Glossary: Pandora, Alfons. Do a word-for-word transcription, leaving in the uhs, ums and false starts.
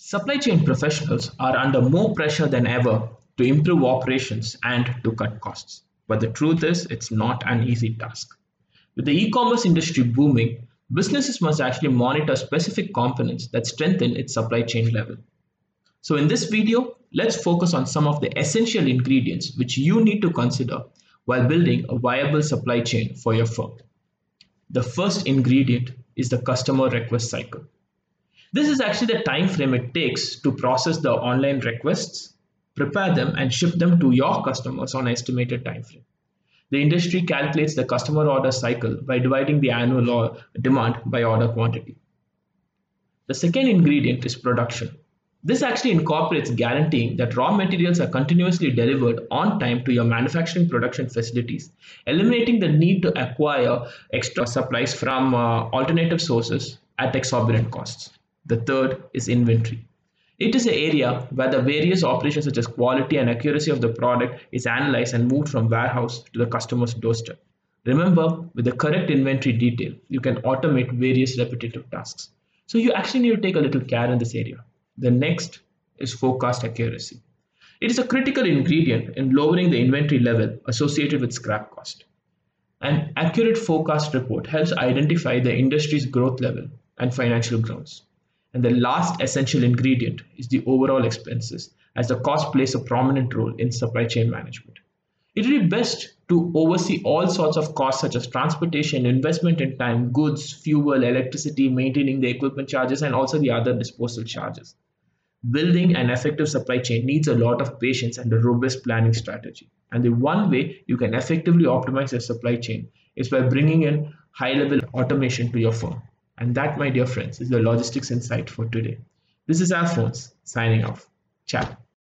Supply chain professionals are under more pressure than ever to improve operations and to cut costs. But the truth is, it's not an easy task. With the e-commerce industry booming, businesses must actually monitor specific components that strengthen its supply chain level. So in this video, let's focus on some of the essential ingredients which you need to consider while building a viable supply chain for your firm. The first ingredient is the customer request cycle. This is actually the time frame it takes to process the online requests, prepare them and ship them to your customers on an estimated time frame. The industry calculates the customer order cycle by dividing the annual demand by order quantity. The second ingredient is production. This actually incorporates guaranteeing that raw materials are continuously delivered on time to your manufacturing production facilities, eliminating the need to acquire extra supplies from uh, alternative sources at exorbitant costs. The third is inventory. It is an area where the various operations such as quality and accuracy of the product is analyzed and moved from warehouse to the customer's doorstep. Remember, with the correct inventory detail, you can automate various repetitive tasks. So you actually need to take a little care in this area. The next is forecast accuracy. It is a critical ingredient in lowering the inventory level associated with scrap cost. An accurate forecast report helps identify the industry's growth level and financial grounds. And the last essential ingredient is the overall expenses, as the cost plays a prominent role in supply chain management. It would be best to oversee all sorts of costs such as transportation, investment in time, goods, fuel, electricity, maintaining the equipment charges, and also the other disposal charges. Building an effective supply chain needs a lot of patience and a robust planning strategy. And the one way you can effectively optimize your supply chain is by bringing in high-level automation to your firm. And that, my dear friends, is the logistics insight for today. This is Alfons, signing off. Ciao.